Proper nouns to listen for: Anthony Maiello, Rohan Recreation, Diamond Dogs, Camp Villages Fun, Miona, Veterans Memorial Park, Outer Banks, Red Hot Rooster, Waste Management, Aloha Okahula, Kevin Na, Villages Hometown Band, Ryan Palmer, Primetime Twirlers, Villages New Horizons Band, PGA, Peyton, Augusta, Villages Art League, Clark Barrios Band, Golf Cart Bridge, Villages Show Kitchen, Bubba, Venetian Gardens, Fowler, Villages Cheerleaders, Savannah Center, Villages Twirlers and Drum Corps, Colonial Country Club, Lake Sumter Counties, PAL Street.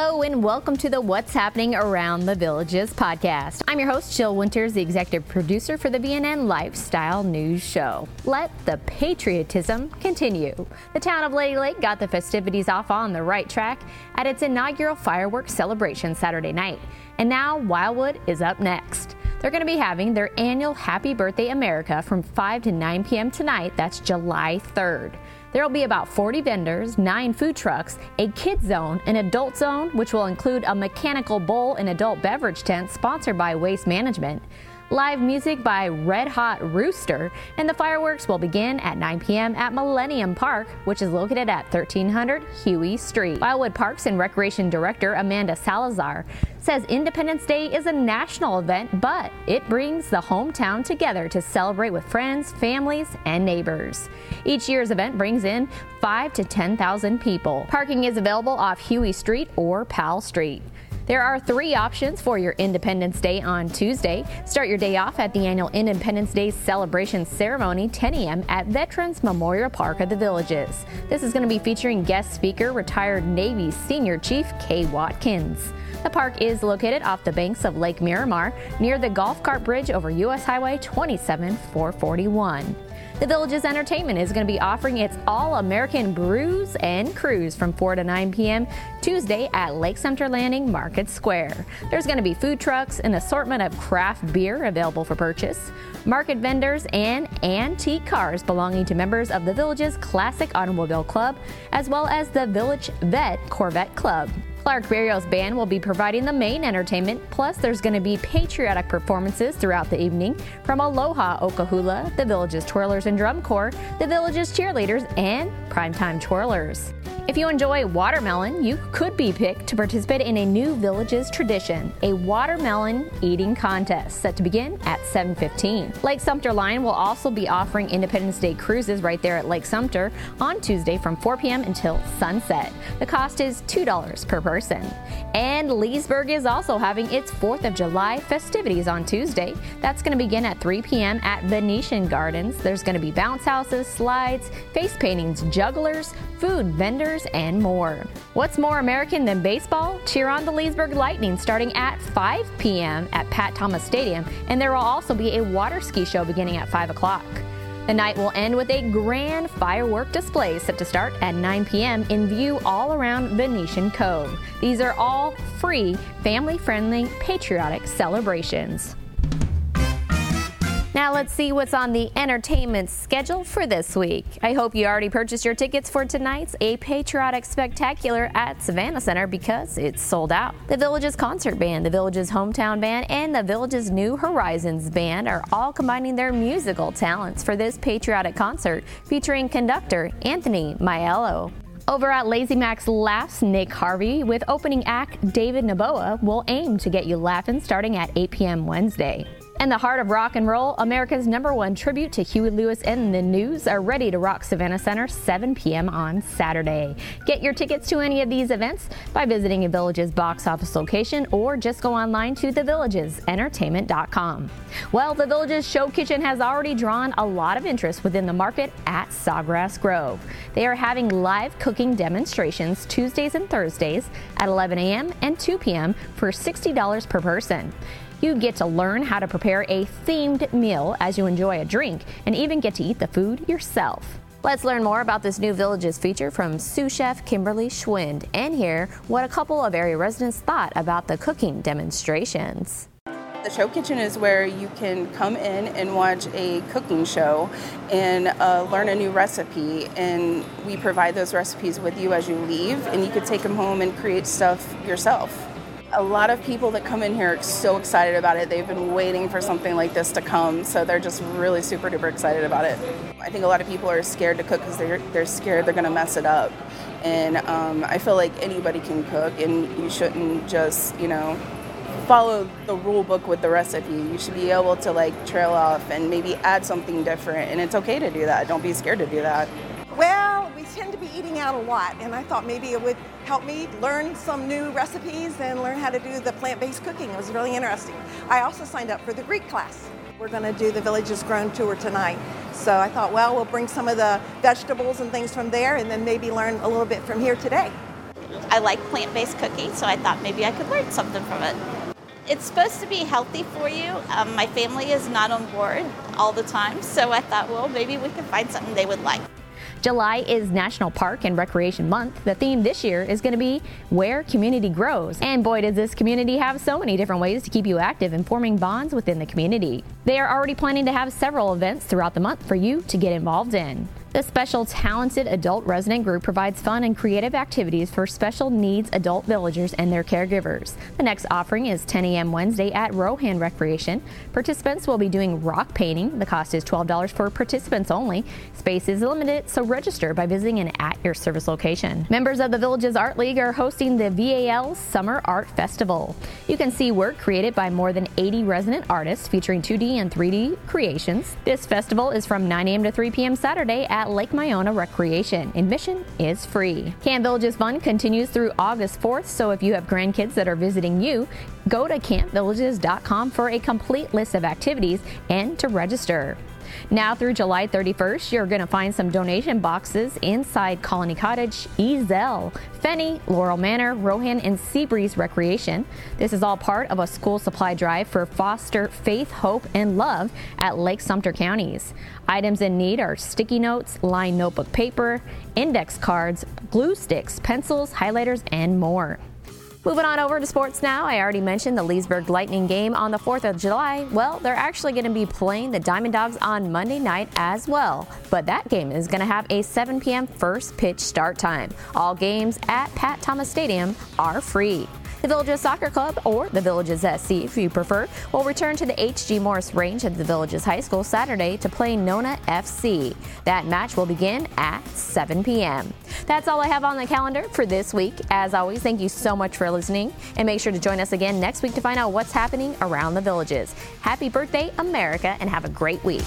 Hello and welcome to the What's Happening Around the Villages podcast. I'm your host, Jill Winters, the executive producer for the VNN Lifestyle News Show. Let the patriotism continue. The town of Lady Lake got the festivities off on the right track at its inaugural fireworks celebration Saturday night. And now Wildwood is up next. They're going to be having their annual Happy Birthday America from 5 to 9 p.m. tonight. That's July 3rd. There will be about 40 vendors, 9 food trucks, a kid zone, an adult zone, which will include a mechanical bowl and adult beverage tent sponsored by Waste Management, live music by Red Hot Rooster, and the fireworks will begin at 9 p.m. at Millennium Park, which is located at 1300 Huey Street. Wildwood Parks and Recreation Director Amanda Salazar says Independence Day is a national event, but it brings the hometown together to celebrate with friends, families, and neighbors. Each year's event brings in 5 to 10,000 people. Parking is available off Huey Street or PAL Street. There are 3 options for your Independence Day on Tuesday. Start your day off at the annual Independence Day Celebration Ceremony, 10 a.m. at Veterans Memorial Park of the Villages. This is going to be featuring guest speaker, retired Navy Senior Chief Kay Watkins. The park is located off the banks of Lake Miramar, near the Golf Cart Bridge over U.S. Highway 27441. The Villages Entertainment is going to be offering its All-American Brews and Cruise from 4 to 9 p.m. Tuesday at Lake Sumter Landing Market Square. There's going to be food trucks, an assortment of craft beer available for purchase, market vendors, and antique cars belonging to members of the Villages Classic Automobile Club, as well as the Village Vet Corvette Club. Clark Barrios Band will be providing the main entertainment, plus there's going to be patriotic performances throughout the evening from Aloha Okahula, the Villages Twirlers and Drum Corps, the Villages Cheerleaders, and Primetime Twirlers. If you enjoy watermelon, you could be picked to participate in a new Villages tradition, a watermelon eating contest set to begin at 7:15. Lake Sumter Line will also be offering Independence Day cruises right there at Lake Sumter on Tuesday from 4 p.m. until sunset. The cost is $2 per person. And Leesburg is also having its 4th of July festivities on Tuesday. That's going to begin at 3 p.m. at Venetian Gardens. There's going to be bounce houses, slides, face paintings, jugglers, food vendors, and more. What's more American than baseball? Cheer on the Leesburg Lightning starting at 5 p.m. at Pat Thomas Stadium, and there will also be a water ski show beginning at 5 o'clock. The night will end with a grand firework display set to start at 9 p.m. in view all around Venetian Cove. These are all free, family-friendly, patriotic celebrations. Now let's see what's on the entertainment schedule for this week. I hope you already purchased your tickets for tonight's A Patriotic Spectacular at Savannah Center because it's sold out. The Villages Concert Band, the Villages Hometown Band, and the Villages New Horizons Band are all combining their musical talents for this patriotic concert featuring conductor Anthony Maiello. Over at Lazy Mac's Laughs, Nick Harvey with opening act David Naboa will aim to get you laughing starting at 8 p.m. Wednesday. And the Heart of Rock and Roll, America's #1 tribute to Huey Lewis and the News, are ready to rock Savannah Center 7 p.m. on Saturday. Get your tickets to any of these events by visiting a Villages box office location or just go online to thevillagesentertainment.com. Well, the Villages Show Kitchen has already drawn a lot of interest within the market at Sawgrass Grove. They are having live cooking demonstrations Tuesdays and Thursdays at 11 a.m. and 2 p.m. for $60 per person. You get to learn how to prepare a themed meal as you enjoy a drink and even get to eat the food yourself. Let's learn more about this new Villages feature from sous chef Kimberly Schwind and hear what a couple of area residents thought about the cooking demonstrations. The show kitchen is where you can come in and watch a cooking show and learn a new recipe, and we provide those recipes with you as you leave, and you could take them home and create stuff yourself. A lot of people that come in here are so excited about it. They've been waiting for something like this to come, so they're just really super duper excited about it. I think a lot of people are scared to cook because they're scared they're going to mess it up. And I feel like anybody can cook, and you shouldn't just, follow the rule book with the recipe. You should be able to trail off and maybe add something different, and it's okay to do that. Don't be scared to do that. Well, we tend to be eating out a lot, and I thought maybe it would help me learn some new recipes and learn how to do the plant-based cooking. It was really interesting. I also signed up for the Greek class. We're going to do the Villages Grown Tour tonight. So I thought, well, we'll bring some of the vegetables and things from there and then maybe learn a little bit from here today. I like plant-based cooking, so I thought maybe I could learn something from it. It's supposed to be healthy for you. My family is not on board all the time, so I thought, well, maybe we could find something they would like. July is National Park and Recreation Month. The theme this year is going to be Where Community Grows. And boy, does this community have so many different ways to keep you active and forming bonds within the community. They are already planning to have several events throughout the month for you to get involved in. The special talented adult resident group provides fun and creative activities for special needs adult villagers and their caregivers. The next offering is 10 a.m. Wednesday at Rohan Recreation. Participants will be doing rock painting. The cost is $12 for participants only. Space is limited, so register by visiting an at your service location. Members of the Villages Art League are hosting the VAL Summer Art Festival. You can see work created by more than 80 resident artists featuring 2D and 3D creations. This festival is from 9 a.m. to 3 p.m. Saturday at Lake Miona Recreation. Admission is free. Camp Villages Fun continues through August 4th, so if you have grandkids that are visiting you, go to campvillages.com for a complete list of activities and to register. Now through July 31st, you're going to find some donation boxes inside Colony Cottage, Ezel, Fenny, Laurel Manor, Rohan, and Seabreeze Recreation. This is all part of a school supply drive for Foster Faith, Hope, and Love at Lake Sumter counties. Items in need are sticky notes, lined notebook paper, index cards, glue sticks, pencils, highlighters, and more. Moving on over to sports now, I already mentioned the Leesburg Lightning game on the 4th of July. Well, they're actually going to be playing the Diamond Dogs on Monday night as well. But that game is going to have a 7 p.m. first pitch start time. All games at Pat Thomas Stadium are free. The Villages Soccer Club, or the Villages SC if you prefer, will return to the H.G. Morris Range at the Villages High School Saturday to play Nona FC. That match will begin at 7 p.m. That's all I have on the calendar for this week. As always, thank you so much for listening, and make sure to join us again next week to find out what's happening around the Villages. Happy birthday, America, and have a great week.